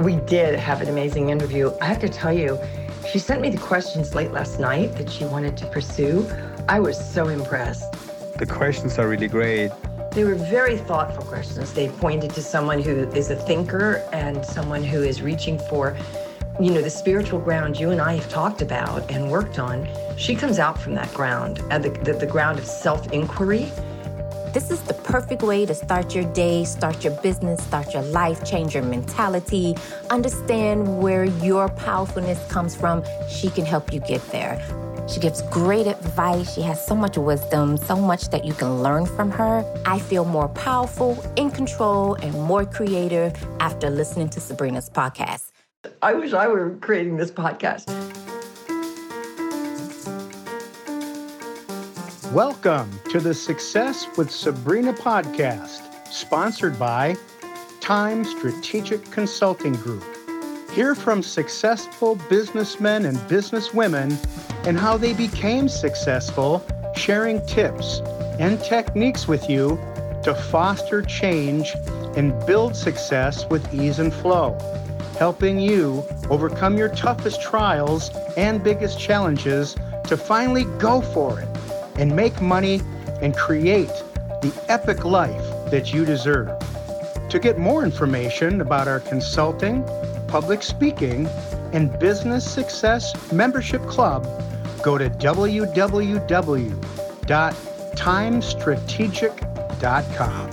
We did have an amazing interview. I have to tell you, she sent me the questions late last night that she wanted to pursue. I was so impressed. The questions are really great. They were very thoughtful questions. They pointed to someone who is a thinker and someone who is reaching for, you know, the spiritual ground you and I have talked about and worked on. She comes out from that ground, the ground of self-inquiry. This is the perfect way to start your day, start your business, start your life, change your mentality, understand where your powerfulness comes from. She can help you get there. She gives great advice. She has so much wisdom, so much that you can learn from her. I feel more powerful, in control, and more creative after listening to Sabrina's podcast. I wish I were creating this podcast. Welcome to the Success with Sabrina podcast, sponsored by Time Strategic Consulting Group. Hear from successful businessmen and businesswomen and how they became successful, sharing tips and techniques with you to foster change and build success with ease and flow, helping you overcome your toughest trials and biggest challenges to finally go for it and make money and create the epic life that you deserve. To get more information about our consulting, public speaking, and business success membership club, go to www.timestrategic.com.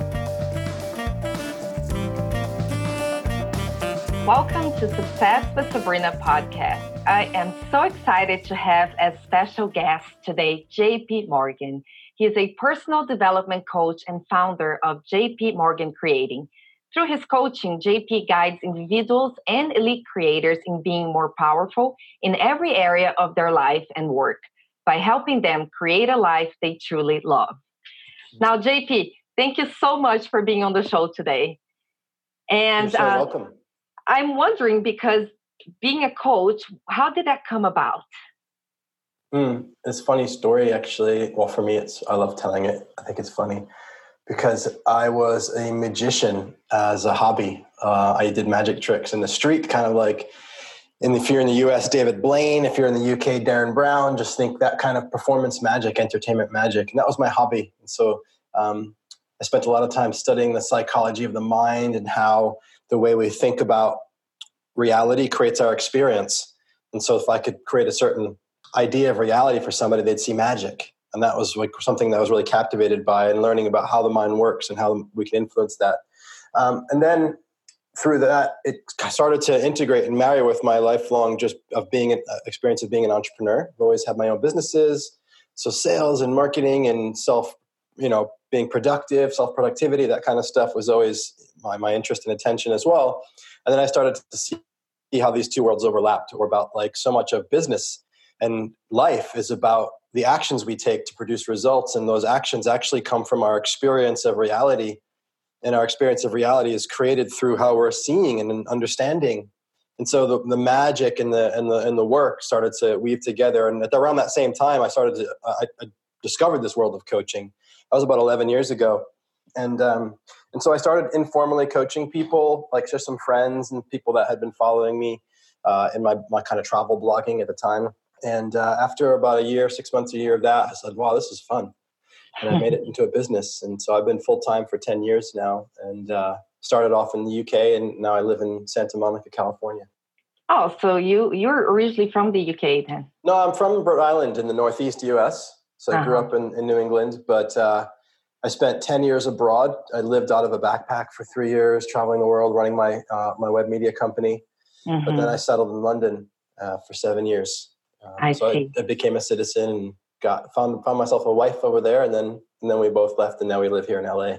Welcome to Success with Sabrina podcast. I am so excited to have as special guest today, JP Morgan. He is a personal development coach and founder of JP Morgan Creating. Through his coaching, JP guides individuals and elite creators in being more powerful in every area of their life and work by helping them create a life they truly love. Now, JP, thank you so much for being on the show today. And you're so welcome. I'm wondering, because being a coach, how did that come about? It's a funny story, actually. Well, for me, I love telling it. I think it's funny because I was a magician as a hobby. I did magic tricks in the street, kind of like if you're in the US, David Blaine, if you're in the UK, Derren Brown, just think that kind of performance magic, entertainment magic. And that was my hobby. And so I spent a lot of time studying the psychology of the mind and how the way we think about reality creates our experience. And so if I could create a certain idea of reality for somebody, they'd see magic. And that was like something that I was really captivated by, and learning about how the mind works and how we can influence that. And then through that, it started to integrate and marry with my lifelong experience of being an entrepreneur. I've always had my own businesses. So sales and marketing and being productive, self-productivity, that kind of stuff was always my interest and attention as well. And then I started to see how these two worlds overlapped, or about like so much of business and life is about the actions we take to produce results. And those actions actually come from our experience of reality. And our experience of reality is created through how we're seeing and understanding. And so the magic and the work started to weave together. And around that same time, I discovered this world of coaching. That was about 11 years ago. And so I started informally coaching people, like just some friends and people that had been following me in my kind of travel blogging at the time. And after about a year, 6 months, a year of that, I said, wow, this is fun. And I made it into a business. And so I've been full-time for 10 years now, and started off in the UK, and now I live in Santa Monica, California. Oh, so you're originally from the UK then? No, I'm from Rhode Island in the Northeast US. So I grew up in New England, but I spent 10 years abroad. I lived out of a backpack for 3 years, traveling the world, running my web media company. Mm-hmm. But then I settled in London for 7 years. I became a citizen and found myself a wife over there. And then we both left, and now we live here in LA.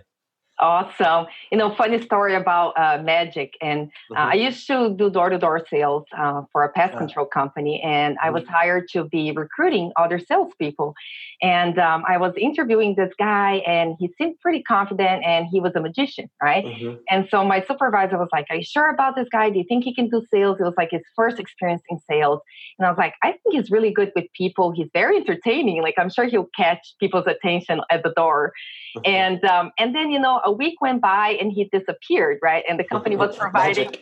Awesome. You know, funny story about magic. And I used to do door-to-door sales for a pest control company. And I was hired to be recruiting other salespeople. And I was interviewing this guy, and he seemed pretty confident, and he was a magician, right? Mm-hmm. And so my supervisor was like, are you sure about this guy? Do you think he can do sales? It was like his first experience in sales. And I was like, I think he's really good with people. He's very entertaining. Like, I'm sure he'll catch people's attention at the door. Mm-hmm. And then, you know, a week went by and he disappeared, right? And the company was providing,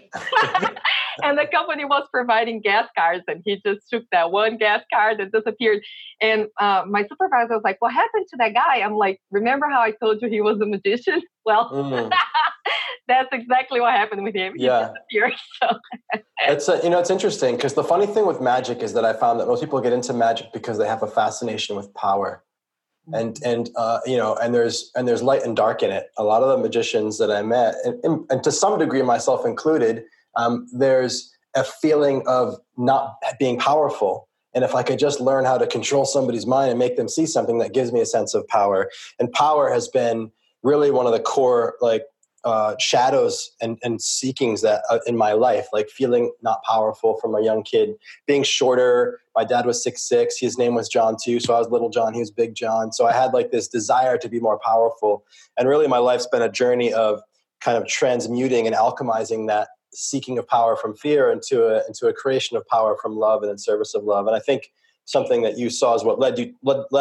and the company was providing gas cards, and he just took that one gas card and disappeared. And my supervisor was like, "What happened to that guy?" I'm like, "Remember how I told you he was a magician? Well, that's exactly what happened with him. He disappeared." So it's it's interesting, because the funny thing with magic is that I found that most people get into magic because they have a fascination with power. And there's light and dark in it. A lot of the magicians that I met, and to some degree myself included, there's a feeling of not being powerful. And if I could just learn how to control somebody's mind and make them see something, that gives me a sense of power. And power has been really one of the core shadows and seekings that in my life, like feeling not powerful from a young kid, being shorter. My dad was 6'6". His name was John too. So I was Little John, he was Big John. So I had like this desire to be more powerful. And really my life's been a journey of kind of transmuting and alchemizing that seeking of power from fear into a creation of power from love and in service of love. And I think something that you saw is what led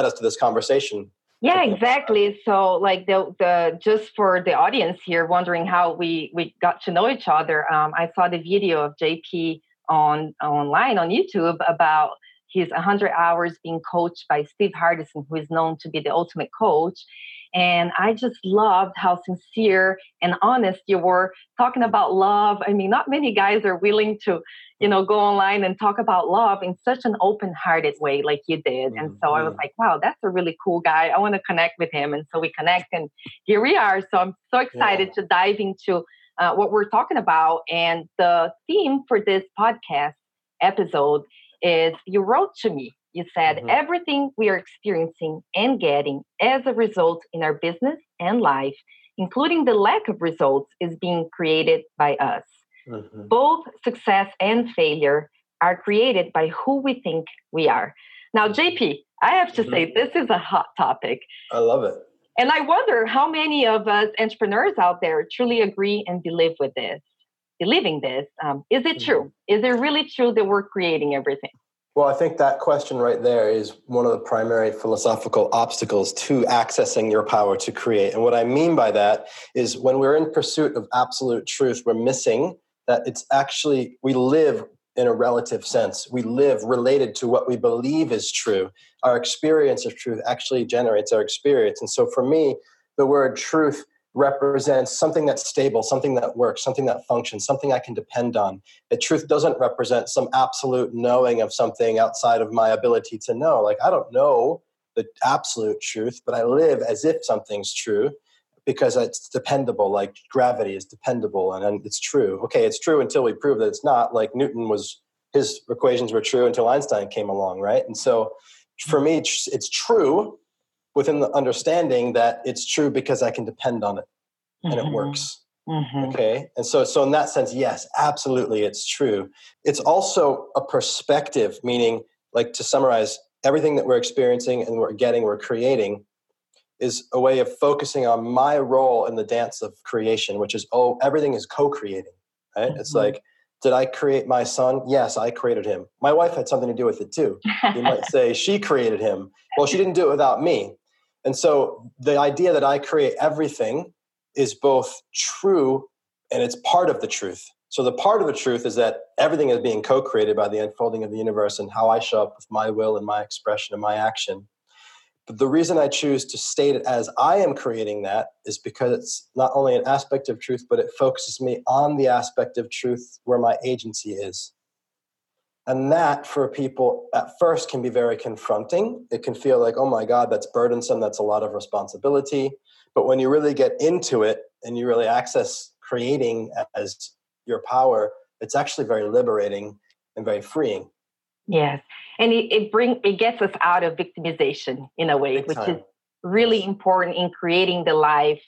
us to this conversation. Yeah, exactly. So like the just for the audience here wondering how we got to know each other, I saw the video of JP online on YouTube about his 100 hours being coached by Steve Hardison, who is known to be the ultimate coach. And I just loved how sincere and honest you were talking about love. I mean, not many guys are willing to, go online and talk about love in such an open-hearted way like you did. And so I was like, wow, that's a really cool guy. I want to connect with him. And so we connect and here we are. So I'm so excited to dive into what we're talking about. And the theme for this podcast episode is you wrote to me. You said, everything we are experiencing and getting as a result in our business and life, including the lack of results, is being created by us. Both success and failure are created by who we think we are. Now, JP, I have to say, this is a hot topic. I love it. And I wonder how many of us entrepreneurs out there truly agree and believe with this, Is it true? Is it really true that we're creating everything? Well, I think that question right there is one of the primary philosophical obstacles to accessing your power to create. And what I mean by that is when we're in pursuit of absolute truth, we're missing that it's actually, we live in a relative sense. We live related to what we believe is true. Our experience of truth actually generates our experience. And so for me, the word truth represents something that's stable, something that works, something that functions, something I can depend on. The truth doesn't represent some absolute knowing of something outside of my ability to know. Like, I don't know the absolute truth, but I live as if something's true because it's dependable, like gravity is dependable and it's true. Okay, it's true until we prove that it's not. Like Newton was, his equations were true until Einstein came along, right? And so for me, it's true within the understanding that it's true because I can depend on it and it works. Okay. And so in that sense, yes, absolutely. It's true. It's also a perspective, meaning like to summarize everything that we're experiencing and we're getting, we're creating is a way of focusing on my role in the dance of creation, which is, everything is co-creating, right? It's like, did I create my son? Yes, I created him. My wife had something to do with it too. You might say she created him. Well, she didn't do it without me. And so the idea that I create everything is both true and it's part of the truth. So the part of the truth is that everything is being co-created by the unfolding of the universe and how I show up with my will and my expression and my action. But the reason I choose to state it as I am creating that is because it's not only an aspect of truth, but it focuses me on the aspect of truth where my agency is. And that for people at first can be very confronting. It can feel like, oh my God, that's burdensome. That's a lot of responsibility. But when you really get into it and you really access creating as your power, it's actually very liberating and very freeing. Yes. And it gets us out of victimization in a way, which is really important in creating the life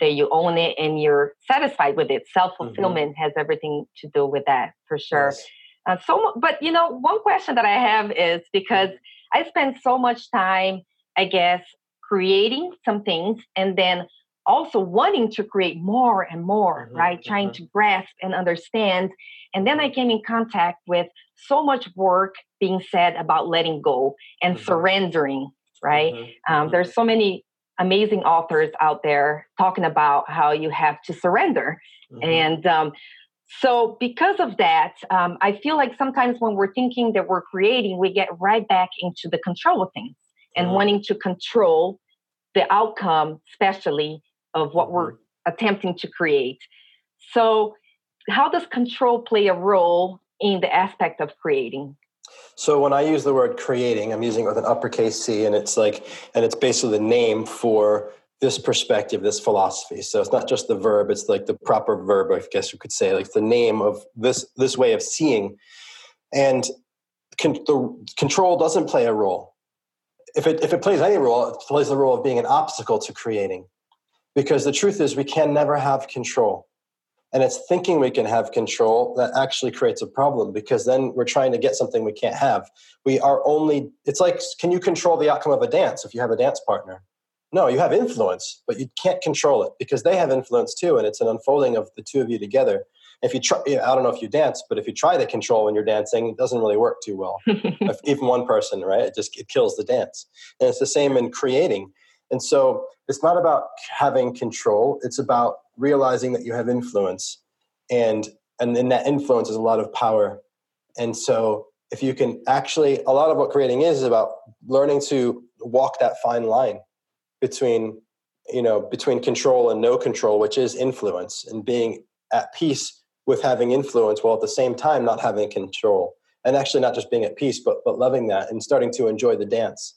that you own it and you're satisfied with it. Self-fulfillment has everything to do with that for sure. Yes. But one question that I have is because I spend so much time, I guess, creating some things and then also wanting to create more and more, right? Trying to grasp and understand. And then I came in contact with so much work being said about letting go and surrendering, right? There's so many amazing authors out there talking about how you have to surrender. Mm-hmm. And so because of that, I feel like sometimes when we're thinking that we're creating, we get right back into the control of things and wanting to control the outcome, especially of what we're attempting to create. So how does control play a role in the aspect of creating? So when I use the word creating, I'm using it with an uppercase C, and it's like, and it's basically the name for this perspective, this philosophy. So it's not just the verb, it's like the proper verb, I guess you could say, like the name of this way of seeing. And the control doesn't play a role. If it plays any role, it plays the role of being an obstacle to creating. Because the truth is we can never have control. And it's thinking we can have control that actually creates a problem, because then we're trying to get something we can't have. It's like, can you control the outcome of a dance if you have a dance partner? No, you have influence, but you can't control it because they have influence too. And it's an unfolding of the two of you together. If you try, I don't know if you dance, but if you try to control when you're dancing, it doesn't really work too well. If even one person, right? It kills the dance. And it's the same in creating. And so it's not about having control. It's about realizing that you have influence, and then that influence is a lot of power. And so if you can actually, a lot of what creating is about learning to walk that fine line between control and no control, which is influence, and being at peace with having influence while at the same time not having control, and actually not just being at peace, but loving that and starting to enjoy the dance.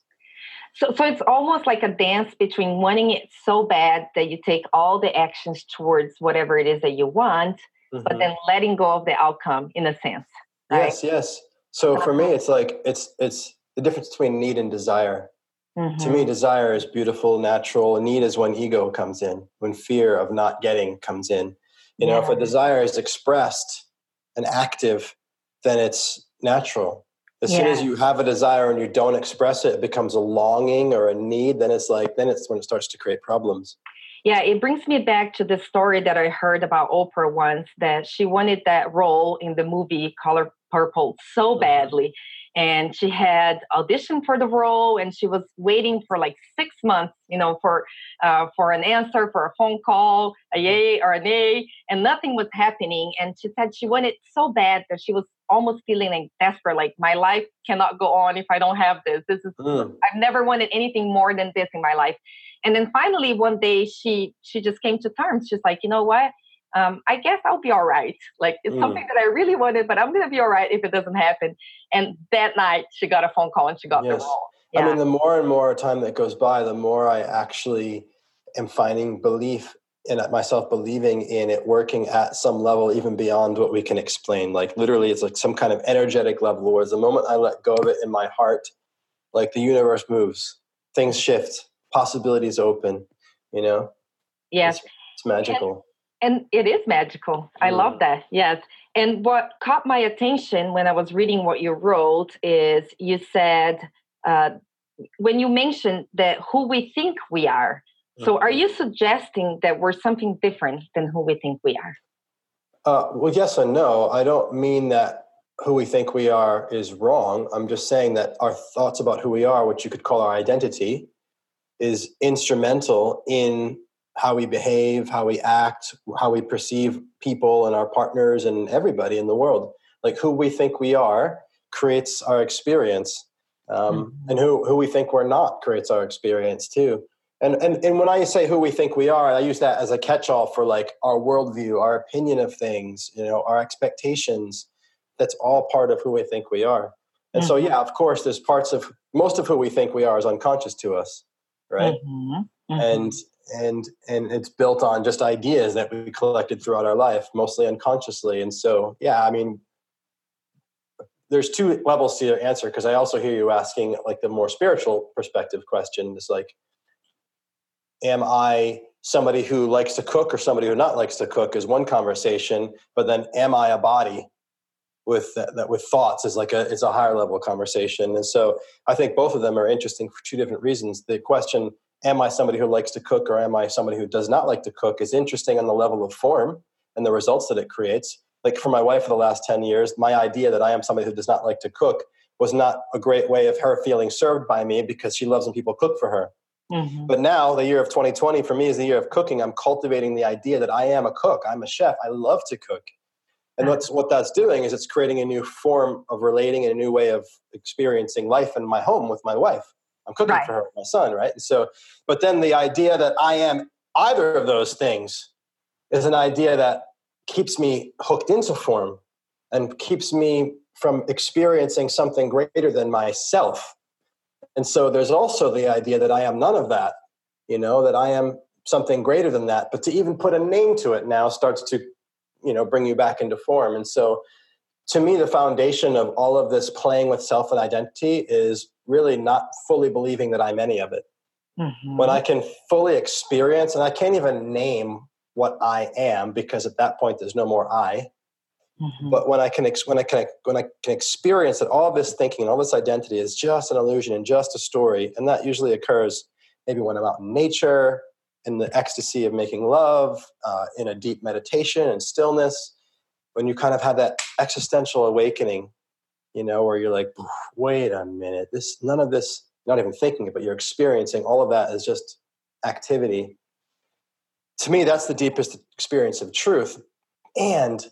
So it's almost like a dance between wanting it so bad that you take all the actions towards whatever it is that you want, but then letting go of the outcome in a sense. Right? Yes. So for me, it's like, it's the difference between need and desire. Mm-hmm. To me, desire is beautiful, natural. Need is when ego comes in, when fear of not getting comes in. If a desire is expressed and active, then it's natural. As soon as you have a desire and you don't express it, it becomes a longing or a need. Then it's when it starts to create problems. Yeah, it brings me back to the story that I heard about Oprah once, that she wanted that role in the movie Color Purple so badly. And she had auditioned for the role, and she was waiting for like 6 months, for an answer, for a phone call, a yay or a nay, and nothing was happening. And she said she wanted so bad that she was almost feeling like desperate, like my life cannot go on if I don't have this. I've never wanted anything more than this in my life. And then finally, one day she just came to terms. She's like, you know what? I guess I'll be all right. Like it's something that I really wanted, but I'm going to be all right if it doesn't happen. And that night she got a phone call and she got the role. Yeah. I mean, the more and more time that goes by, the more I actually am finding belief in myself, believing in it working at some level, even beyond what we can explain. Like literally it's like some kind of energetic level, whereas the moment I let go of it in my heart, like the universe moves, things shift, possibilities open, Yes. It's magical. And it is magical. I love that. Yes. And what caught my attention when I was reading what you wrote is you said, when you mentioned that who we think we are. So are you suggesting that we're something different than who we think we are? Well, yes and no. I don't mean that who we think we are is wrong. I'm just saying that our thoughts about who we are, which you could call our identity, is instrumental in how we behave, how we act, how we perceive people and our partners and everybody in the world. Like who we think we are creates our experience. And who we think we're not creates our experience too. And when I say who we think we are, I use that as a catch-all for like our worldview, our opinion of things, our expectations. That's all part of who we think we are. And so, yeah, of course, there's parts of most of who we think we are is unconscious to us, right? And it's built on just ideas that we collected throughout our life, mostly unconsciously. And so, yeah, I mean, there's two levels to your answer, because I also hear you asking like the more spiritual perspective question. It's like, am I somebody who likes to cook or somebody who not likes to cook is one conversation, but then am I a body with thoughts is like it's a higher level conversation. And so I think both of them are interesting for two different reasons. The question, am I somebody who likes to cook or am I somebody who does not like to cook, is interesting on the level of form and the results that it creates. Like for my wife for the last 10 years, my idea that I am somebody who does not like to cook was not a great way of her feeling served by me, because she loves when people cook for her. Mm-hmm. But now the year of 2020 for me is the year of cooking. I'm cultivating the idea that I am a cook. I'm a chef. I love to cook. And what that's doing is it's creating a new form of relating and a new way of experiencing life in my home with my wife. I'm cooking for her, my son, right? And so, but then the idea that I am either of those things is an idea that keeps me hooked into form and keeps me from experiencing something greater than myself. And so there's also the idea that I am none of that, you know, that I am something greater than that. But to even put a name to it now starts to, you know, bring you back into form. And so to me, the foundation of all of this playing with self and identity is really not fully believing that I'm any of it. Mm-hmm. When I can fully experience, and I can't even name what I am, because at that point there's no more I. Mm-hmm. But when I can experience that all this thinking and all this identity is just an illusion and just a story, and that usually occurs maybe when I'm out in nature, in the ecstasy of making love, in a deep meditation and stillness, when you kind of have that existential awakening, you know, where you're like, wait a minute, this, none of this, you're not even thinking it, but you're experiencing all of that as just activity. To me, that's the deepest experience of truth. And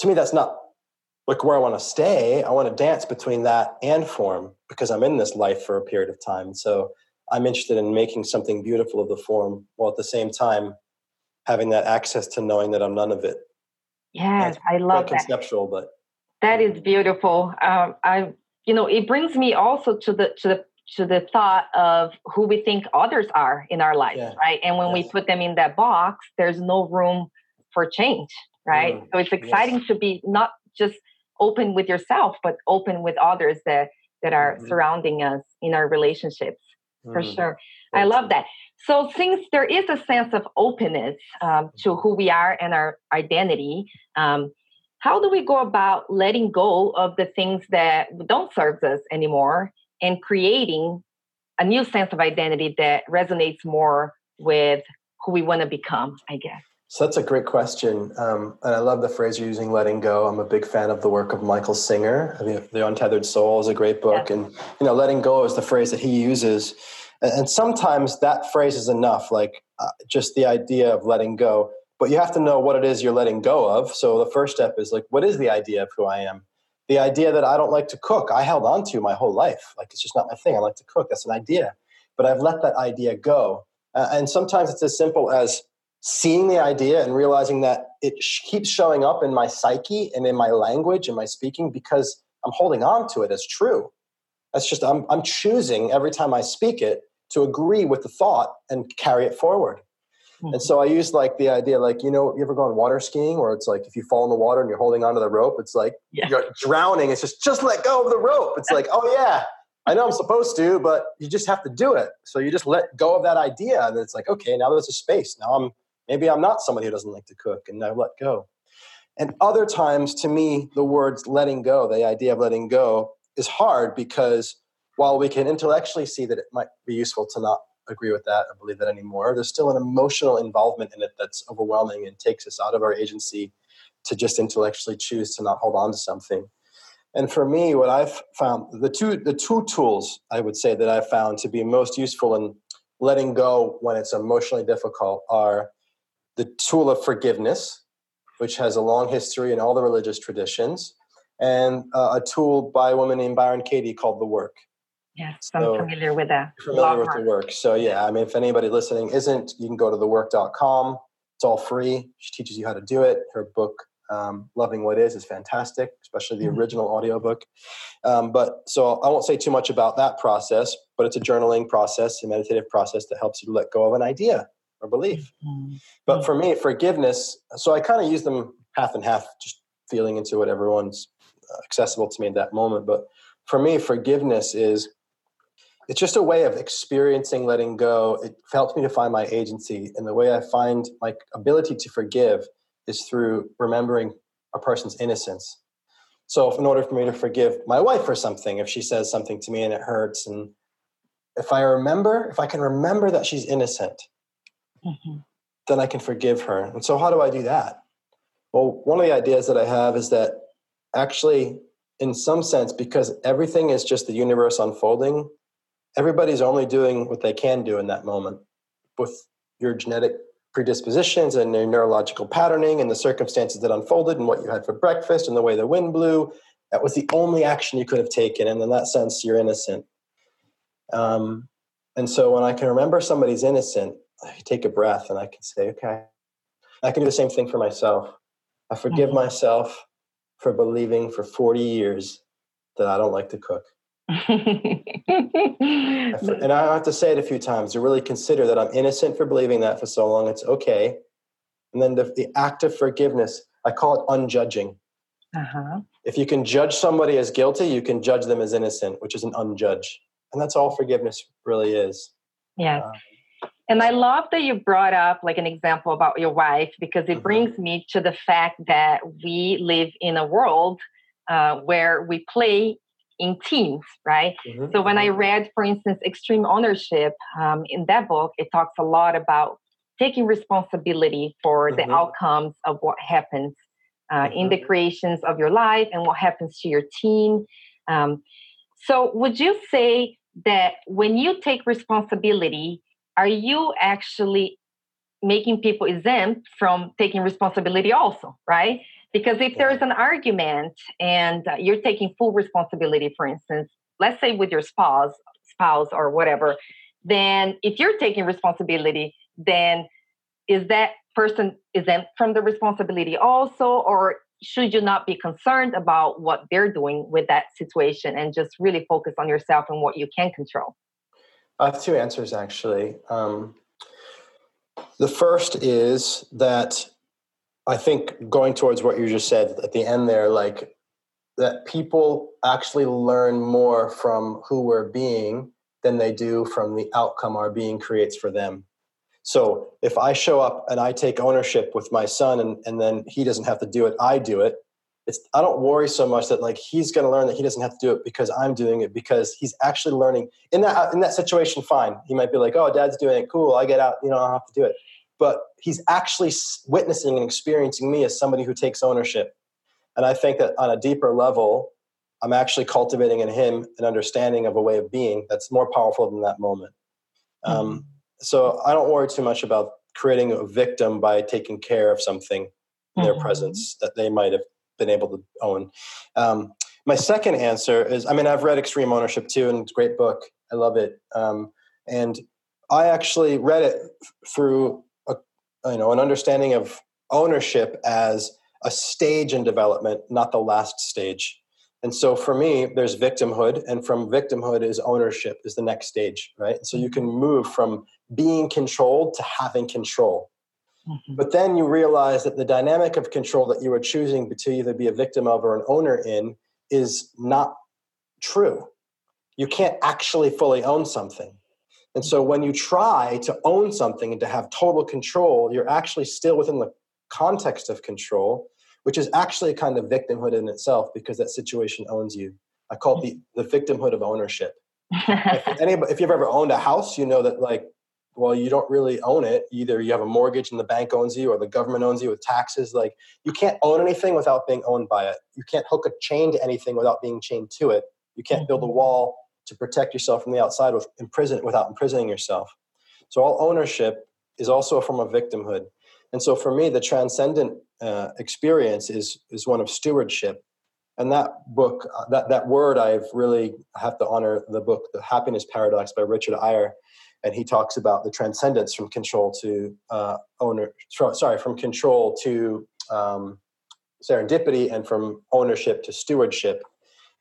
to me, that's not like where I want to stay. I want to dance between that and form, because I'm in this life for a period of time. So I'm interested in making something beautiful of the form, while at the same time having that access to knowing that I'm none of it. Yes, I love that. Conceptual, but that is beautiful. It brings me also to the thought of who we think others are in our life, right? And when we put them in that box, there's no room for change, right? Mm. So it's exciting to be not just open with yourself, but open with others that are surrounding us in our relationships. For sure. I love that. So since there is a sense of openness to who we are and our identity, how do we go about letting go of the things that don't serve us anymore and creating a new sense of identity that resonates more with who we want to become, I guess? So that's a great question. And I love the phrase you're using, letting go. I'm a big fan of the work of Michael Singer. The Untethered Soul is a great book. Yeah. And, you know, letting go is the phrase that he uses. And sometimes that phrase is enough, like just the idea of letting go. But you have to know what it is you're letting go of. So the first step is like, what is the idea of who I am? The idea that I don't like to cook, I held on to my whole life. Like, it's just not my thing. I like to cook. That's an idea. But I've let that idea go. And sometimes it's as simple as seeing the idea and realizing that it keeps showing up in my psyche and in my language and my speaking because I'm holding on to it as true. That's just, I'm choosing every time I speak it to agree with the thought and carry it forward. Mm-hmm. And so I use like the idea, like, you know, you ever go on water skiing where it's like, if you fall in the water and you're holding onto the rope, it's like you're drowning. It's just let go of the rope. It's like, oh yeah, I know I'm supposed to, but you just have to do it. So you just let go of that idea. And it's like, okay, now there's a space. Now maybe I'm not somebody who doesn't like to cook, and I let go. And other times, to me, the words letting go, the idea of letting go, is hard because while we can intellectually see that it might be useful to not agree with that or believe that anymore, there's still an emotional involvement in it that's overwhelming and takes us out of our agency to just intellectually choose to not hold on to something. And for me, what I've found, the two tools I would say that I've found to be most useful in letting go when it's emotionally difficult are the tool of forgiveness, which has a long history in all the religious traditions, and a tool by a woman named Byron Katie called The Work. Yes, so I'm familiar with that. Familiar with The Work. So yeah, I mean, if anybody listening isn't, you can go to thework.com. It's all free. She teaches you how to do it. Her book, Loving What Is fantastic, especially the original audiobook. But so I won't say too much about that process, but it's a journaling process, a meditative process that helps you let go of an idea or belief. But for me, forgiveness, so I kind of use them half and half, just feeling into what everyone's accessible to me at that moment. But for me, forgiveness is, it's just a way of experiencing letting go. It helps me to find my agency. And the way I find my ability to forgive is through remembering a person's innocence. So if in order for me to forgive my wife for something, if she says something to me and it hurts, and if I can remember that she's innocent, then I can forgive her. And so how do I do that? Well, one of the ideas that I have is that actually, in some sense, because everything is just the universe unfolding, everybody's only doing what they can do in that moment with your genetic predispositions and your neurological patterning and the circumstances that unfolded and what you had for breakfast and the way the wind blew. That was the only action you could have taken. And in that sense, you're innocent. And so when I can remember somebody's innocent, I take a breath and I can say, okay, I can do the same thing for myself. I forgive myself for believing for 40 years that I don't like to cook. And I have to say it a few times to really consider that I'm innocent for believing that for so long. It's okay. And then the act of forgiveness, I call it unjudging. Uh-huh. If you can judge somebody as guilty, you can judge them as innocent, which is an unjudge. And that's all forgiveness really is. Yes. And I love that you brought up like an example about your wife, because it brings me to the fact that we live in a world where we play in teams, right? So when I read, for instance, Extreme Ownership, in that book, it talks a lot about taking responsibility for the outcomes of what happens in the creations of your life and what happens to your team. So would you say that when you take responsibility, are you actually making people exempt from taking responsibility also, right? Because if there is an argument and you're taking full responsibility, for instance, let's say with your spouse or whatever, then if you're taking responsibility, then is that person exempt from the responsibility also, or should you not be concerned about what they're doing with that situation and just really focus on yourself and what you can control? I have two answers, actually. The first is that I think going towards what you just said at the end there, like that people actually learn more from who we're being than they do from the outcome our being creates for them. So if I show up and I take ownership with my son and then he doesn't have to do it, I do it. I don't worry so much that like he's going to learn that he doesn't have to do it because I'm doing it, because he's actually learning in that situation. Fine. He might be like, oh, dad's doing it. Cool. I get out. You know, I don't have to do it. But he's actually witnessing and experiencing me as somebody who takes ownership. And I think that on a deeper level, I'm actually cultivating in him an understanding of a way of being that's more powerful than that moment. So I don't worry too much about creating a victim by taking care of something in their presence that they might have been able to own. My second answer is, I mean, I've read Extreme Ownership too, and it's a great book. I love it. And I actually read it through an understanding of ownership as a stage in development, not the last stage. And so for me, there's victimhood, and from victimhood is ownership is the next stage, right? So you can move from being controlled to having control. But then you realize that the dynamic of control that you were choosing to either be a victim of or an owner in is not true. You can't actually fully own something. And so when you try to own something and to have total control, you're actually still within the context of control, which is actually a kind of victimhood in itself, because that situation owns you. I call it the victimhood of ownership. If you've ever owned a house, you know that like, well, you don't really own it. Either you have a mortgage and the bank owns you, or the government owns you with taxes. Like, you can't own anything without being owned by it. You can't hook a chain to anything without being chained to it. You can't build a wall to protect yourself from the outside without imprisoning yourself. So all ownership is also a form of victimhood. And so for me, the transcendent experience is one of stewardship. And that book, that word, I've really have to honor the book, The Happiness Paradox by Richard Iyer. And he talks about the transcendence from control to serendipity, and from ownership to stewardship.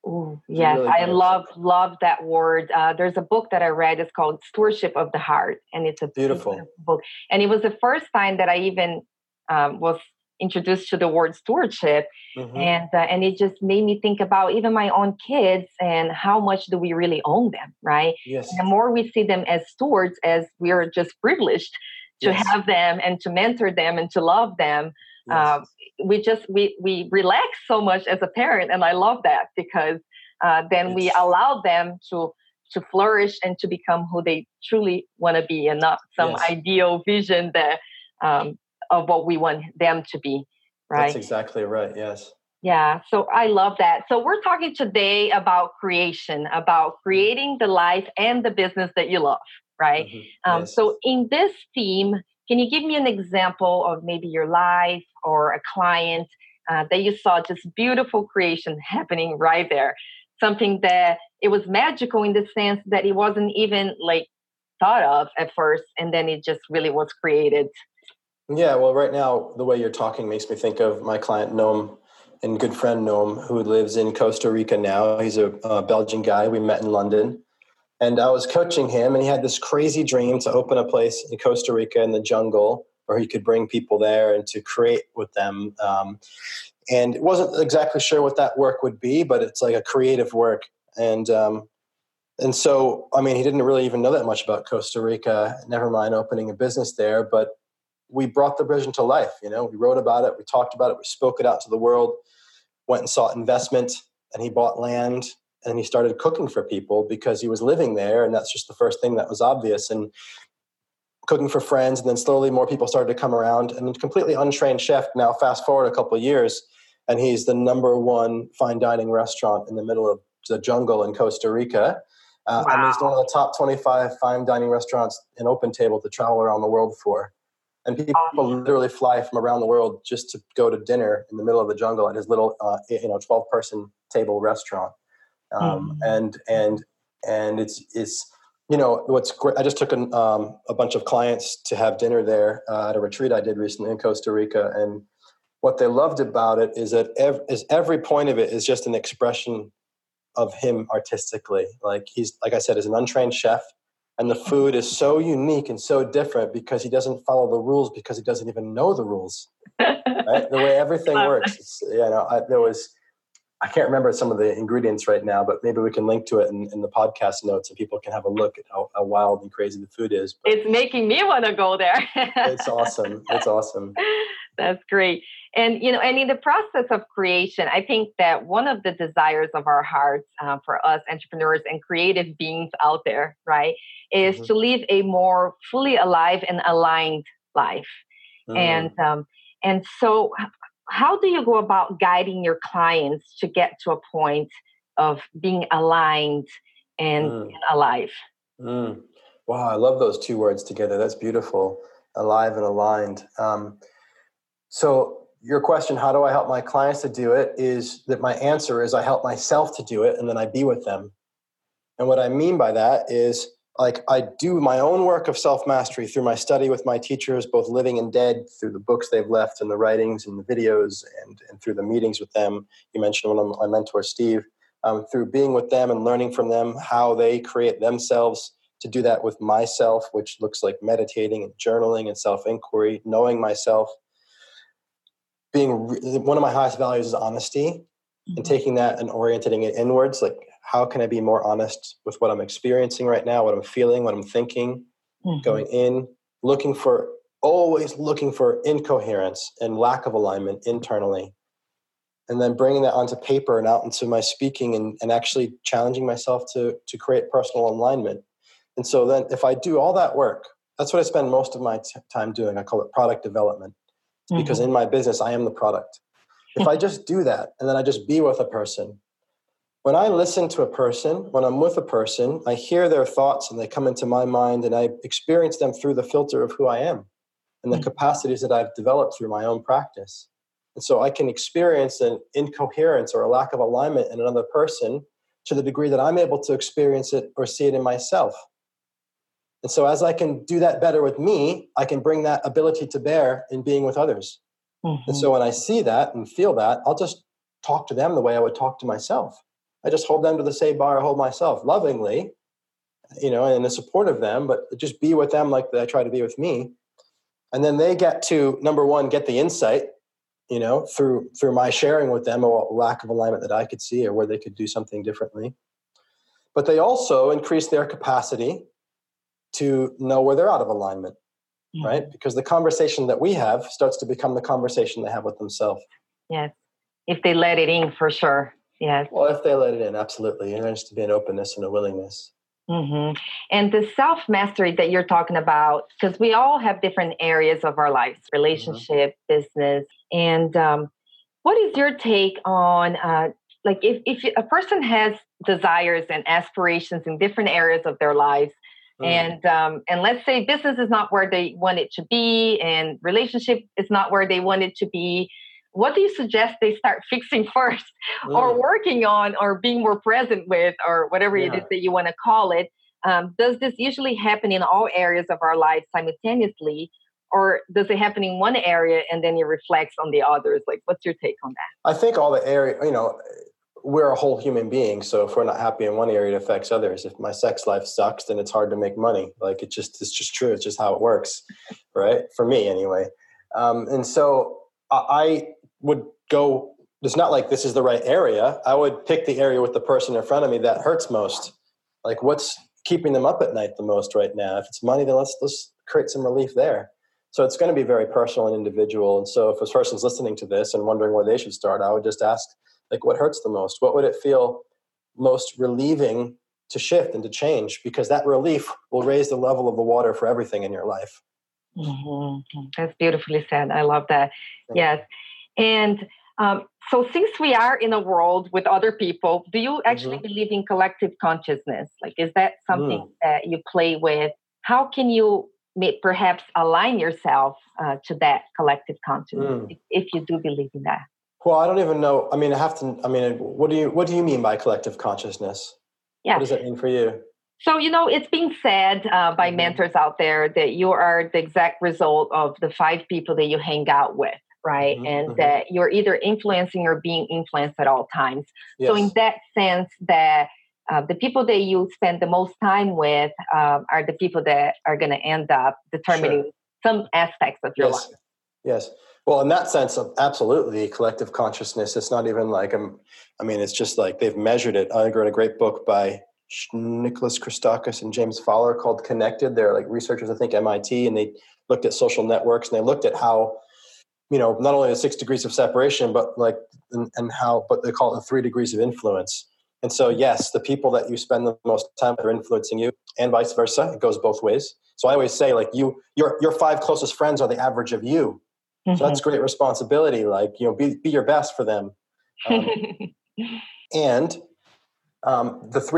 Ooh, yes, really, I love that word. There's a book that I read. It's called Stewardship of the Heart, and it's a beautiful book. And it was the first time that I even was introduced to the word stewardship, and it just made me think about even my own kids and how much do we really own them, right? Yes. And the more we see them as stewards, as we are just privileged to have them and to mentor them and to love them, we relax so much as a parent, and I love that, because then we allow them to flourish and to become who they truly want to be, and not some ideal vision that of what we want them to be, right? That's exactly right, yes. Yeah, so I love that. So we're talking today about creation, about creating the life and the business that you love, right? Mm-hmm. Yes. So in this theme, can you give me an example of maybe your life or a client that you saw just beautiful creation happening right there? Something that it was magical in the sense that it wasn't even like thought of at first, and then it just really was created. Yeah, well, right now, the way you're talking makes me think of my client, Noam, and good friend Noam, who lives in Costa Rica now. He's a Belgian guy. We met in London. And I was coaching him, and he had this crazy dream to open a place in Costa Rica in the jungle where he could bring people there and to create with them. And wasn't exactly sure what that work would be, but it's like a creative work. And so, I mean, he didn't really even know that much about Costa Rica, never mind opening a business there, but we brought the vision to life. You know, we wrote about it, we talked about it, we spoke it out to the world, went and sought investment, and he bought land, and he started cooking for people because he was living there, and that's just the first thing that was obvious, and cooking for friends, and then slowly more people started to come around, and a completely untrained chef. Now, fast forward a couple of years, and he's the #1 fine dining restaurant in the middle of the jungle in Costa Rica. Wow. And he's one of the top 25 fine dining restaurants in Open Table to travel around the world for. And people literally fly from around the world just to go to dinner in the middle of the jungle at his little, 12-person table restaurant. And it's you know what's great. I just took a bunch of clients to have dinner there at a retreat I did recently in Costa Rica, and what they loved about it is that every point of it is just an expression of him artistically. Like he's, like I said, is an untrained chef. And the food is so unique and so different because he doesn't follow the rules because he doesn't even know the rules. Right? The way everything works. You know, I can't remember some of the ingredients right now, but maybe we can link to it in the podcast notes and people can have a look at how wild and crazy the food is. But it's making me want to go there. It's awesome. It's awesome. That's great. And, you know, and in the process of creation, I think that one of the desires of our hearts for us entrepreneurs and creative beings out there, right, is to live a more fully alive and aligned life. And so how do you go about guiding your clients to get to a point of being aligned and alive? Wow, I love those two words together. That's beautiful. Alive and aligned. So your question, how do I help my clients to do it, is that my answer is I help myself to do it, and then I be with them. And what I mean by that is, like, I do my own work of self-mastery through my study with my teachers, both living and dead, through the books they've left and the writings and the videos and through the meetings with them. You mentioned one of my mentors, Steve, through being with them and learning from them how they create themselves, to do that with myself, which looks like meditating and journaling and self-inquiry, knowing myself. One of my highest values is honesty, and taking that and orienting it inwards. Like, how can I be more honest with what I'm experiencing right now, what I'm feeling, what I'm thinking, going in, always looking for incoherence and lack of alignment internally. And then bringing that onto paper and out into my speaking and actually challenging myself to create personal alignment. And so then if I do all that work, that's what I spend most of my time doing. I call it product development. Because in my business, I am the product. If I just do that, and then I just be with a person. When I listen to a person, when I'm with a person, I hear their thoughts and they come into my mind and I experience them through the filter of who I am and the capacities that I've developed through my own practice. And so I can experience an incoherence or a lack of alignment in another person to the degree that I'm able to experience it or see it in myself. And so as I can do that better with me, I can bring that ability to bear in being with others. And so when I see that and feel that, I'll just talk to them the way I would talk to myself. I just hold them to the same bar I hold myself, lovingly, you know, and in support of them, but just be with them like I try to be with me. And then they get to, #1, get the insight, you know, through my sharing with them or lack of alignment that I could see or where they could do something differently. But they also increase their capacity to know where they're out of alignment, right? Because the conversation that we have starts to become the conversation they have with themselves. Yes, if they let it in, for sure. Yes. Well, if they let it in, absolutely. There needs to be an openness and a willingness. And the self-mastery that you're talking about, because we all have different areas of our lives, relationship, business, and What is your take on, like if a person has desires and aspirations in different areas of their lives, and let's say business is not where they want it to be, and relationship is not where they want it to be, what do you suggest they start fixing first, or working on, or being more present with, or whatever it is that you want to call it? Does this usually happen in all areas of our lives simultaneously, or does it happen in one area and then it reflects on the others? Like, what's your take on that? I think all the area, you know, we're a whole human being. So if we're not happy in one area, it affects others. If my sex life sucks, then it's hard to make money. Like it's just true. It's just how it works. Right. For me anyway. And so I would go, it's not like this is the right area. I would pick the area with the person in front of me that hurts most. Like what's keeping them up at night the most right now? If it's money, then let's create some relief there. So it's going to be very personal and individual. And so if a person's listening to this and wondering where they should start, I would just ask, like, what hurts the most? What would it feel most relieving to shift and to change? Because that relief will raise the level of the water for everything in your life. Mm-hmm. That's beautifully said. I love that. Yes. And so since we are in a world with other people, do you actually believe in collective consciousness? Like, is that something that you play with? How can you perhaps align yourself to that collective consciousness if you do believe in that? Well, I don't even know. What do you mean by collective consciousness? Yeah. What does that mean for you? So, you know, it's being said by mentors out there that you are the exact result of the 5 people that you hang out with, right? And that you're either influencing or being influenced at all times. Yes. So in that sense that the people that you spend the most time with are the people that are going to end up determining some aspects of your life. Yes. Well, in that sense, absolutely, collective consciousness, it's not even like, it's just like they've measured it. I read a great book by Nicholas Christakis and James Fowler called Connected. They're like researchers, I think, MIT, and they looked at social networks and they looked at how, you know, not only the 6 degrees of separation, but like, and how, but they call it the 3 degrees of influence. And so, yes, the people that you spend the most time with are influencing you and vice versa. It goes both ways. So I always say, like, your 5 closest friends are the average of you. So that's great responsibility. Like, you know, be your best for them. The 3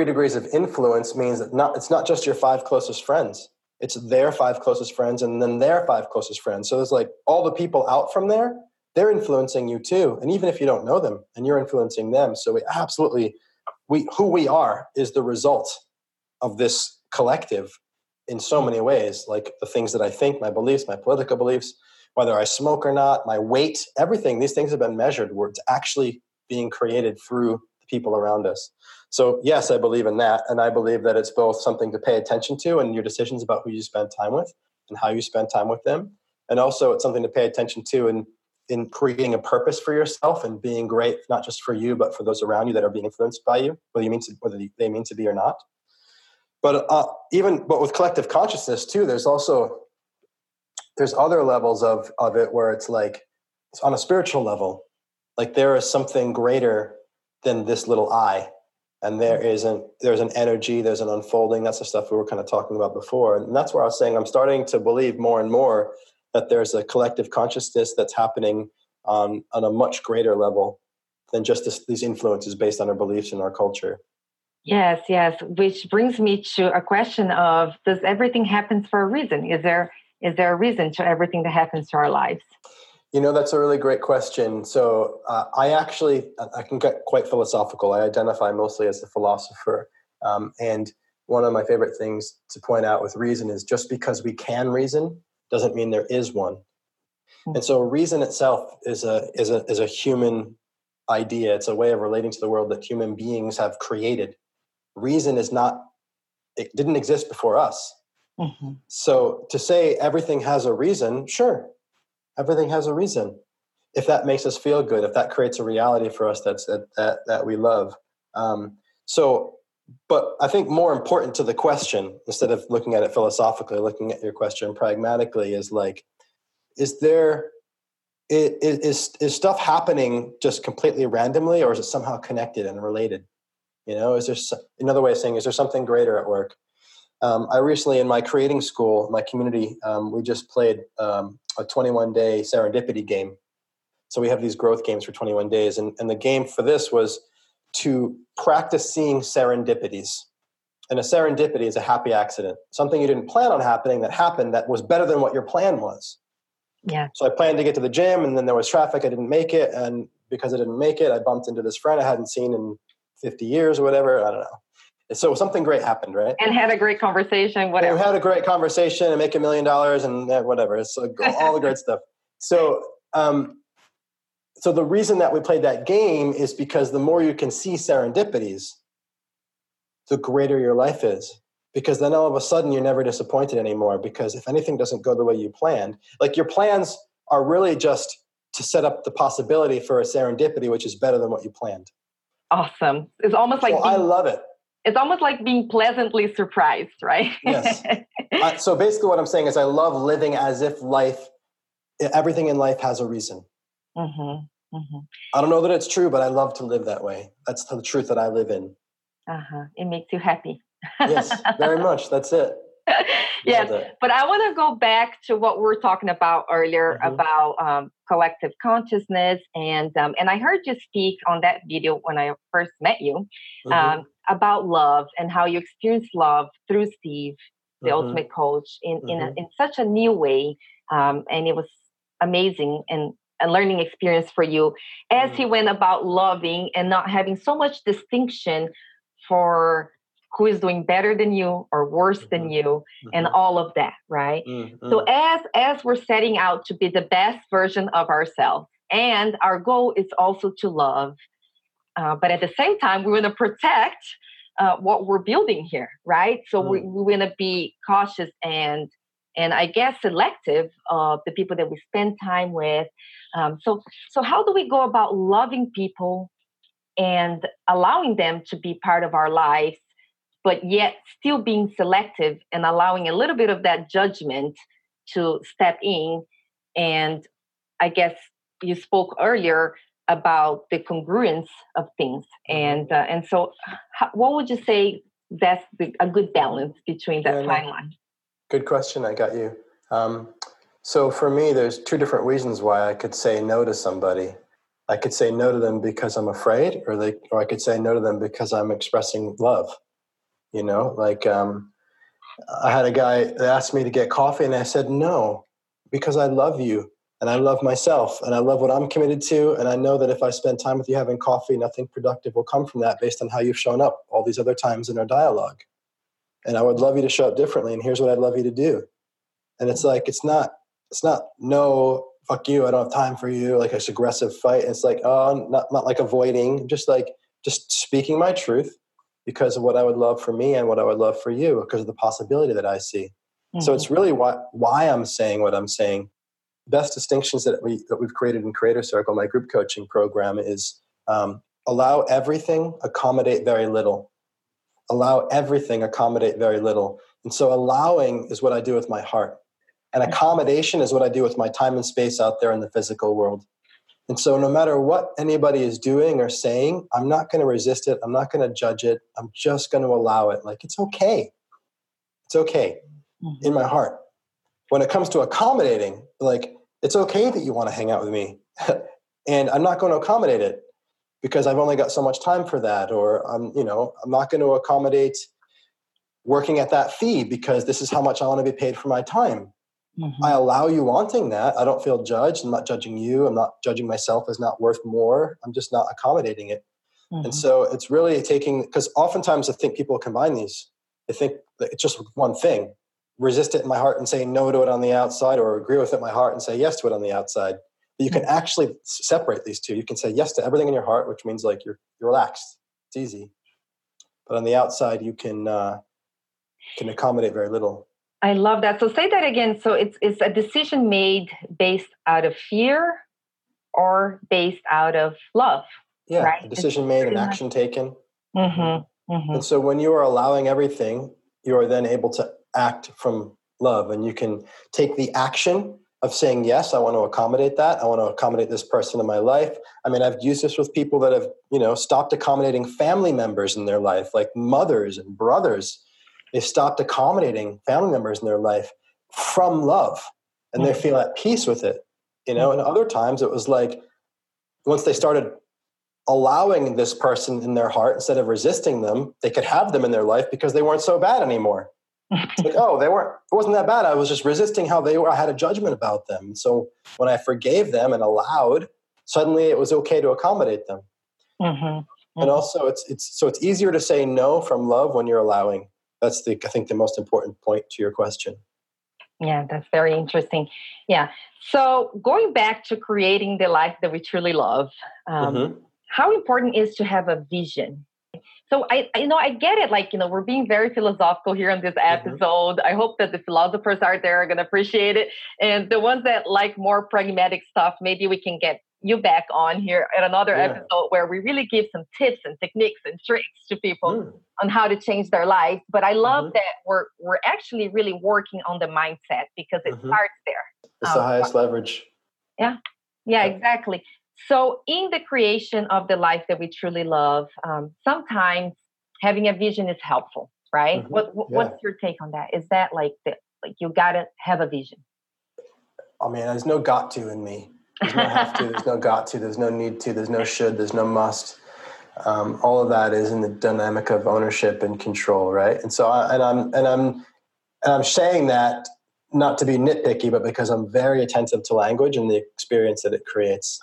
degrees of influence means that it's not just your 5 closest friends. It's their 5 closest friends and then their 5 closest friends. So there's like all the people out from there, they're influencing you too. And even if you don't know them and you're influencing them. So who we are is the result of this collective in so many ways, like the things that I think, my beliefs, my political beliefs, whether I smoke or not, my weight, everything, these things have been measured where it's actually being created through the people around us. So yes, I believe in that. And I believe that it's both something to pay attention to and your decisions about who you spend time with and how you spend time with them. And also it's something to pay attention to in creating a purpose for yourself and being great, not just for you, but for those around you that are being influenced by you, whether they mean to be or not. But with collective consciousness too, there's other levels of it where it's like, it's on a spiritual level, like there is something greater than this little I. And there's an energy, there's an unfolding. That's the stuff we were kind of talking about before. And that's where I was saying, I'm starting to believe more and more that there's a collective consciousness that's happening on a much greater level than just these influences based on our beliefs and our culture. Yes. Yes. Which brings me to a question of, does everything happen for a reason? Is there a reason to everything that happens to our lives? You know, that's a really great question. So I can get quite philosophical. I identify mostly as a philosopher. And one of my favorite things to point out with reason is just because we can reason doesn't mean there is one. Mm-hmm. And so reason itself is a human idea. It's a way of relating to the world that human beings have created. Reason it didn't exist before us. Mm-hmm. So to say everything has a reason, sure, everything has a reason. If that makes us feel good, if that creates a reality for us that we love. But I think more important to the question, instead of looking at it philosophically, looking at your question pragmatically, is like, is stuff happening just completely randomly, or is it somehow connected and related? You know, is there another way of saying, is there something greater at work? I recently, in my creating school, my community, we just played a 21-day serendipity game. So we have these growth games for 21 days. And the game for this was to practice seeing serendipities. And a serendipity is a happy accident, something you didn't plan on happening that happened that was better than what your plan was. Yeah. So I planned to get to the gym, and then there was traffic. I didn't make it. And because I didn't make it, I bumped into this friend I hadn't seen in 50 years or whatever. I don't know. So something great happened, right? And had a great conversation, whatever. And we had a great conversation and make $1 million and whatever. It's like all the great stuff. So, so the reason that we played that game is because the more you can see serendipities, the greater your life is. Because then all of a sudden you're never disappointed anymore. Because if anything doesn't go the way you planned, like your plans are really just to set up the possibility for a serendipity, which is better than what you planned. Awesome. It's almost like I love it. It's almost like being pleasantly surprised, right? Yes. So basically what I'm saying is I love living as if life, everything in life has a reason. Mm-hmm. Mm-hmm. I don't know that it's true, but I love to live that way. That's the truth that I live in. Uh-huh. It makes you happy. Yes, very much. That's it. Yes. But I want to go back to what we were talking about earlier mm-hmm. about collective consciousness. And I heard you speak on that video when I first met you mm-hmm. About love and how you experience love through Steve, the mm-hmm. ultimate coach, in such a new way. And it was amazing and a learning experience for you as mm-hmm. he went about loving and not having so much distinction for who is doing better than you or worse mm-hmm. than you mm-hmm. and all of that, right? Mm-hmm. So as we're setting out to be the best version of ourselves, and our goal is also to love, but at the same time, we want to protect what we're building here, right? So mm-hmm. we want to be cautious and I guess selective of the people that we spend time with. So how do we go about loving people and allowing them to be part of our lives, but yet still being selective and allowing a little bit of that judgment to step in? And I guess you spoke earlier about the congruence of things. And so what would you say that's a good balance between that fine line? Good question. I got you. So for me, there's two different reasons why I could say no to somebody. I could say no to them because I'm afraid, or I could say no to them because I'm expressing love. You know, like I had a guy that asked me to get coffee, and I said no because I love you, and I love myself, and I love what I'm committed to, and I know that if I spend time with you having coffee, nothing productive will come from that based on how you've shown up all these other times in our dialogue. And I would love you to show up differently, and here's what I'd love you to do. And it's like it's not no, fuck you, I don't have time for you, like this aggressive fight. And it's like, oh, not like avoiding, just speaking my truth because of what I would love for me and what I would love for you, because of the possibility that I see. Mm-hmm. So it's really why I'm saying what I'm saying. Best distinctions that we've created in Creator Circle, my group coaching program, is allow everything, accommodate very little. Allow everything, accommodate very little. And so allowing is what I do with my heart. And accommodation is what I do with my time and space out there in the physical world. And so no matter what anybody is doing or saying, I'm not going to resist it. I'm not going to judge it. I'm just going to allow it. Like, it's okay. It's okay mm-hmm. in my heart. When it comes to accommodating, like, it's okay that you want to hang out with me. And I'm not going to accommodate it because I've only got so much time for that. Or I'm not going to accommodate working at that fee because this is how much I want to be paid for my time. Mm-hmm. I allow you wanting that. I don't feel judged. I'm not judging you. I'm not judging myself as not worth more. I'm just not accommodating it. Mm-hmm. And so it's really taking, because oftentimes I think people combine these. They think that it's just one thing. Resist it in my heart and say no to it on the outside, or agree with it in my heart and say yes to it on the outside. But you can actually separate these two. You can say yes to everything in your heart, which means like you're relaxed. It's easy. But on the outside, you can accommodate very little. I love that. So say that again. So it's a decision made based out of fear or based out of love. Yeah, right? A decision made, an action taken. Mm-hmm, mm-hmm. And so when you are allowing everything, you are then able to act from love. And you can take the action of saying, yes, I want to accommodate that. I want to accommodate this person in my life. I mean, I've used this with people that have, stopped accommodating family members in their life, like mothers and brothers. They've stopped accommodating family members in their life from love, and they feel at peace with it. And other times it was like, once they started allowing this person in their heart instead of resisting them, they could have them in their life because they weren't so bad anymore. It's like, oh, it wasn't that bad. I was just resisting how they were. I had a judgment about them. So when I forgave them and allowed, suddenly it was okay to accommodate them. Mm-hmm. Mm-hmm. And also it's easier to say no from love when you're allowing. That's I think the most important point to your question. Yeah, that's very interesting. Yeah. So going back to creating the life that we truly love, mm-hmm. how important is to have a vision? So I get it. Like, we're being very philosophical here on this episode. Mm-hmm. I hope that the philosophers out there are going to appreciate it. And the ones that like more pragmatic stuff, maybe we can get you back on here at another episode where we really give some tips and techniques and tricks to people on how to change their lives. But I love that we're actually really working on the mindset, because it starts there. It's the highest leverage. Yeah. Yeah, exactly. So in the creation of the life that we truly love, sometimes having a vision is helpful, right? Mm-hmm. What's your take on that? Is that like you got to have a vision? I mean, there's no got to in me. There's no have to, there's no got to, there's no need to, there's no should, there's no must. All of that is in the dynamic of ownership and control, right? And so I'm saying that not to be nitpicky, but because I'm very attentive to language and the experience that it creates.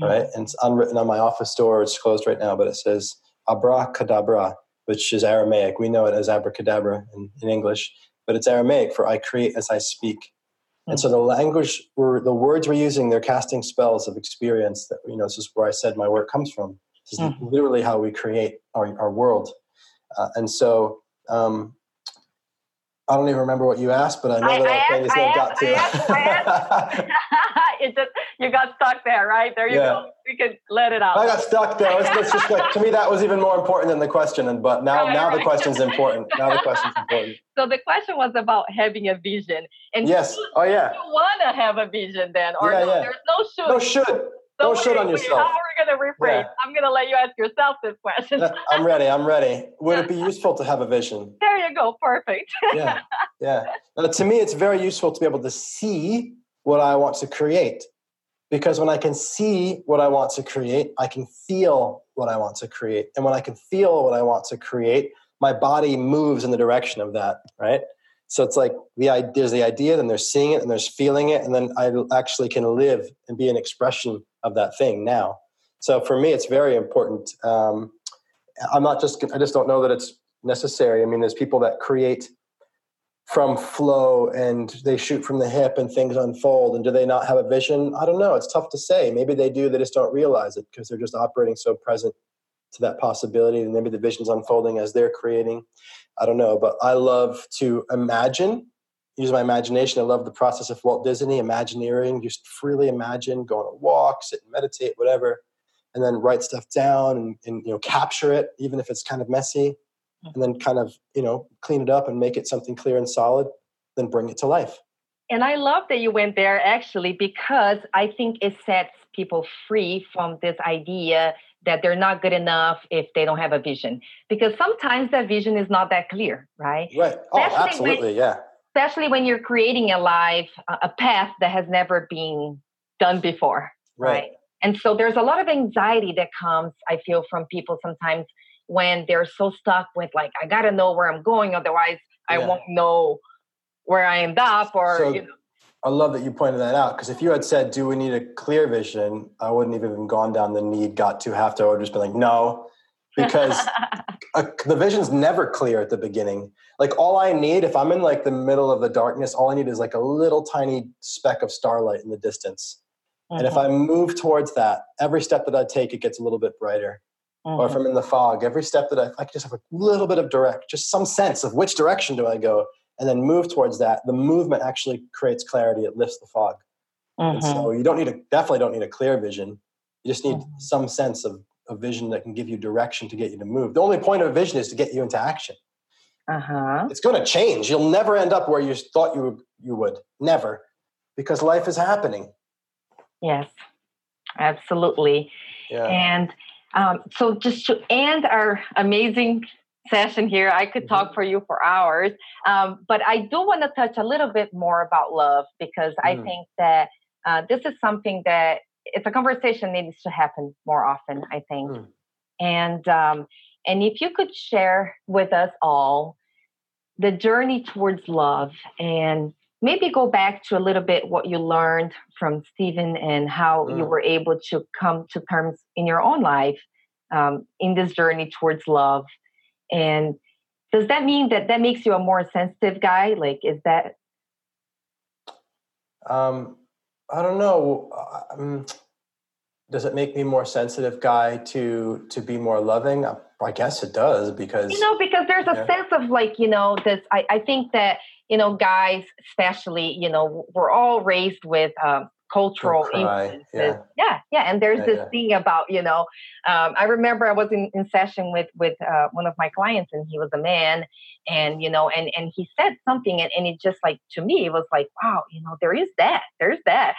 Right. And it's unwritten on my office door. It's closed right now, but it says abracadabra, which is Aramaic. We know it as abracadabra in English, but it's Aramaic for I create as I speak. Mm-hmm. And so the language, the words we're using, they're casting spells of experience that, this is where I said my work comes from. This is literally how we create our world. And so, I don't even remember what you asked, but I know I got to. It just, you got stuck there, right? There you go. We could let it out. I got stuck there. It's just like, to me, that was even more important than the question. And but now the question's important. Now the question's important. So the question was about having a vision. And yes. You want to have a vision then, or there's no should. No should. So don't shit on yourself. How are we going to rephrase? Yeah. I'm going to let you ask yourself this question. I'm ready. Would it be useful to have a vision? There you go. Perfect. Yeah. Now, to me, it's very useful to be able to see what I want to create. Because when I can see what I want to create, I can feel what I want to create. And when I can feel what I want to create, my body moves in the direction of that, right? So it's like there's the idea, then there's seeing it, and there's feeling it, and then I actually can live and be an expression of that thing now. So for me, it's very important. I just don't know that it's necessary. I mean, there's people that create from flow and they shoot from the hip and things unfold. And do they not have a vision? I don't know. It's tough to say. Maybe they do. They just don't realize it because they're just operating so present to that possibility. And maybe the vision's unfolding as they're creating. I don't know, but I love to imagine, use my imagination. I love the process of Walt Disney, Imagineering, just freely imagine, go on a walk, sit and meditate, whatever, and then write stuff down and capture it, even if it's kind of messy, and then kind of, clean it up and make it something clear and solid, then bring it to life. And I love that you went there actually, because I think it sets people free from this idea that they're not good enough if they don't have a vision. Because sometimes that vision is not that clear, right? Right. Oh, absolutely, yeah. Especially when you're creating a life, a path that has never been done before, right? And so there's a lot of anxiety that comes, I feel, from people sometimes when they're so stuck with like, I got to know where I'm going, otherwise I won't know where I end up . I love that you pointed that out, because if you had said, do we need a clear vision? I wouldn't have even gone down the need, got to, have to. I would have just been like, no, because the vision's never clear at the beginning. Like all I need, if I'm in like the middle of the darkness, all I need is like a little tiny speck of starlight in the distance. Mm-hmm. And if I move towards that, every step that I take, it gets a little bit brighter. Mm-hmm. Or if I'm in the fog, every step that I just have a little bit of just some sense of which direction do I go. And then move towards that. The movement actually creates clarity. It lifts the fog. Mm-hmm. And so you definitely don't need a clear vision. You just need some sense of a vision that can give you direction to get you to move. The only point of a vision is to get you into action. Uh-huh. It's going to change. You'll never end up where you thought you would. Never. Because life is happening. Yes, absolutely. Yeah. And so just to end our amazing session here. I could talk for you for hours, but I do want to touch a little bit more about love, because I think that this is something that it's a conversation that needs to happen more often, I think. Mm. And if you could share with us all the journey towards love, and maybe go back to a little bit what you learned from Stephen and how you were able to come to terms in your own life in this journey towards love. And does that mean that that makes you a more sensitive guy? Like, is that? I don't know. Does it make me more sensitive guy to be more loving? I guess it does, because... You know, because there's a sense of like, you know, this, I think that, you know, guys, especially, you know, we're all raised with cultural influences. And there's this thing about, you know, I remember I was in session with one of my clients, and he was a man, and, you know, and he said something, and it just like, to me, it was like, wow, you know, there's that.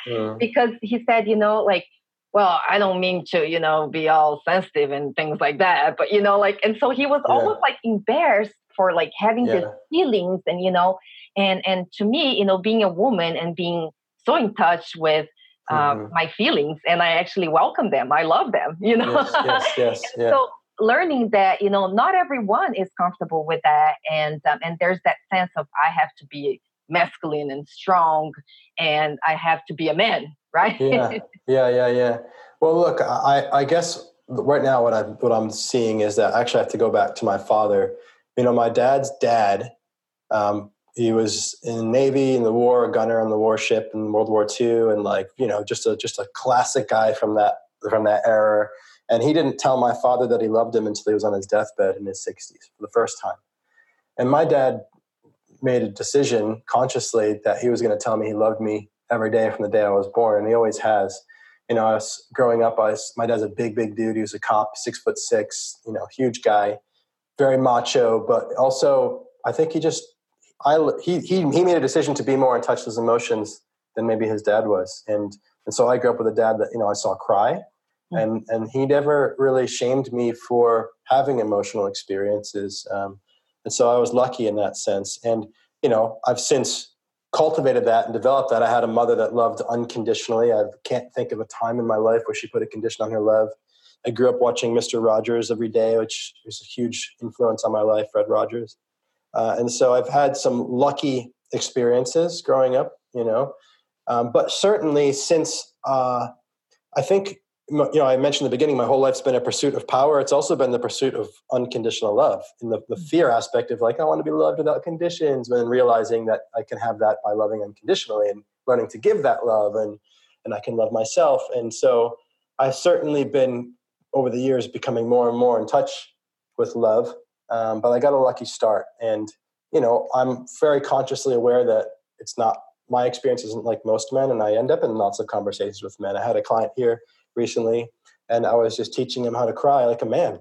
Mm. Because he said, you know, like, well, I don't mean to, you know, be all sensitive and things like that, but, you know, like, and so he was almost like embarrassed for like having these feelings, and, you know, and to me, you know, being a woman and being so in touch with my feelings, and I actually welcome them. I love them, you know? Yes. Yeah. So learning that, you know, not everyone is comfortable with that. And there's that sense of, I have to be masculine and strong, and I have to be a man. Right. Yeah. Well, look, I guess right now what I'm seeing is that actually I have to go back to my father. You know, my dad's dad, he was in the Navy, in the war, a gunner on the warship in World War II, and like, you know, just a classic guy from that era. And he didn't tell my father that he loved him until he was on his deathbed in his 60s for the first time. And my dad made a decision consciously that he was going to tell me he loved me every day from the day I was born, and he always has. You know, growing up, my dad's a big dude. He was a cop, 6'6", you know, huge guy, very macho, but also I think he made a decision to be more in touch with his emotions than maybe his dad was, and so I grew up with a dad that, you know, I saw cry, and he never really shamed me for having emotional experiences, and so I was lucky in that sense, and you know, I've since cultivated that and developed that. I had a mother that loved unconditionally. I can't think of a time in my life where she put a condition on her love. I grew up watching Mr. Rogers every day, which was a huge influence on my life, Fred Rogers. And so I've had some lucky experiences growing up, you know. But certainly since, I think, you know, I mentioned in the beginning, my whole life's been a pursuit of power. It's also been the pursuit of unconditional love, and the fear aspect of like, I want to be loved without conditions, when realizing that I can have that by loving unconditionally and learning to give that love, and I can love myself. And so I've certainly been, over the years, becoming more and more in touch with love. But I got a lucky start, and, you know, I'm very consciously aware that it's not, my experience isn't like most men, and I end up in lots of conversations with men. I had a client here recently, and I was just teaching him how to cry like a man,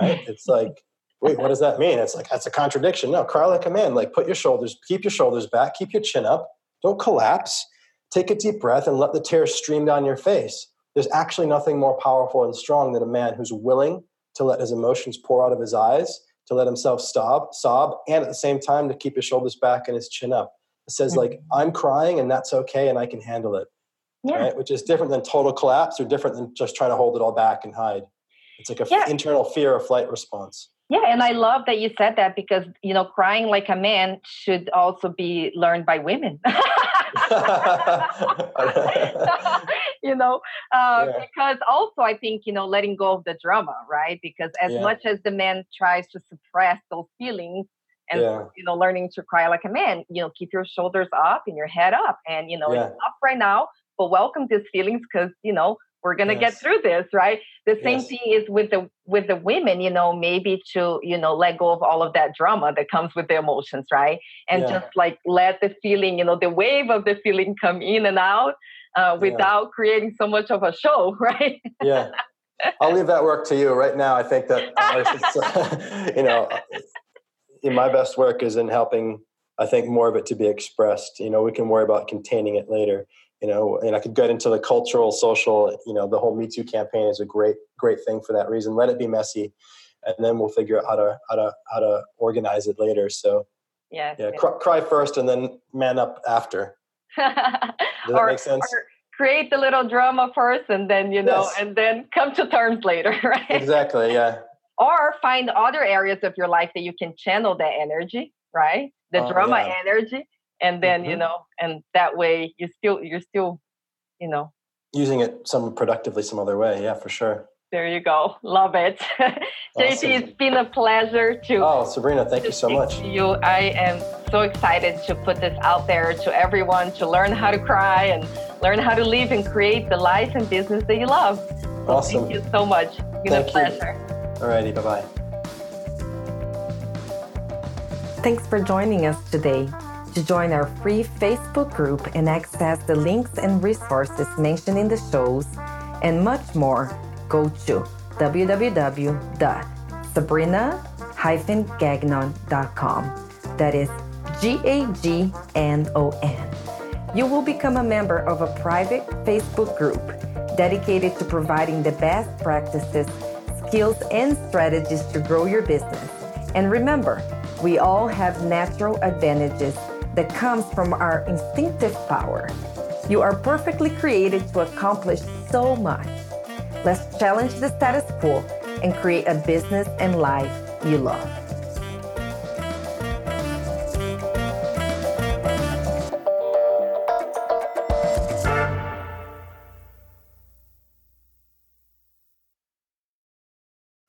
right? It's like, wait, what does that mean? It's like, that's a contradiction. No, cry like a man. Like, keep your shoulders back, keep your chin up, don't collapse, take a deep breath, and let the tears stream down your face. There's actually nothing more powerful and strong than a man who's willing to let his emotions pour out of his eyes, to let himself sob, and at the same time to keep his shoulders back and his chin up. It says, like, I'm crying, and that's okay, and I can handle it. Yeah. Right? Which is different than total collapse, or different than just trying to hold it all back and hide. It's like an internal fear or flight response. Yeah, and I love that you said that, because, you know, crying like a man should also be learned by women. You know, because also I think, you know, letting go of the drama, right? Because as much as the man tries to suppress those feelings, and, you know, learning to cry like a man, you know, keep your shoulders up and your head up, and, you know, it's up right now, but welcome these feelings, because, you know, we're going to get through this, right? The same thing is with the women, you know, maybe to, you know, let go of all of that drama that comes with the emotions, right? And just like let the feeling, you know, the wave of the feeling come in and out without creating so much of a show, right? Yeah. I'll leave that work to you right now. I think that, you know, in my best work is in helping, I think, more of it to be expressed. You know, we can worry about containing it later. You know, and I could get into the cultural, social, you know, the whole Me Too campaign is a great thing for that reason. Let it be messy, and then we'll figure out how to organize it later. So, cry first and then man up after. Does that make sense? create the little drama first and then, you know, and then come to terms later, right? Exactly, yeah. Or find other areas of your life that you can channel that energy, right? The drama energy. And then, you know, and that way you're still, you know. Using it some productively some other way. Yeah, for sure. There you go. Love it. Awesome. JP, it's been a pleasure to. Oh, Sabrina, thank you so much. You, I am so excited to put this out there to everyone to learn how to cry and learn how to live and create the life and business that you love. So awesome. Thank you so much. It's been a pleasure. All righty. Bye-bye. Thanks for joining us today. To join our free Facebook group and access the links and resources mentioned in the shows and much more, go to www.sabrina-gagnon.com. That is Gagnon. You will become a member of a private Facebook group dedicated to providing the best practices, skills, and strategies to grow your business. And remember, we all have natural advantages that comes from our instinctive power. You are perfectly created to accomplish so much. Let's challenge the status quo and create a business and life you love.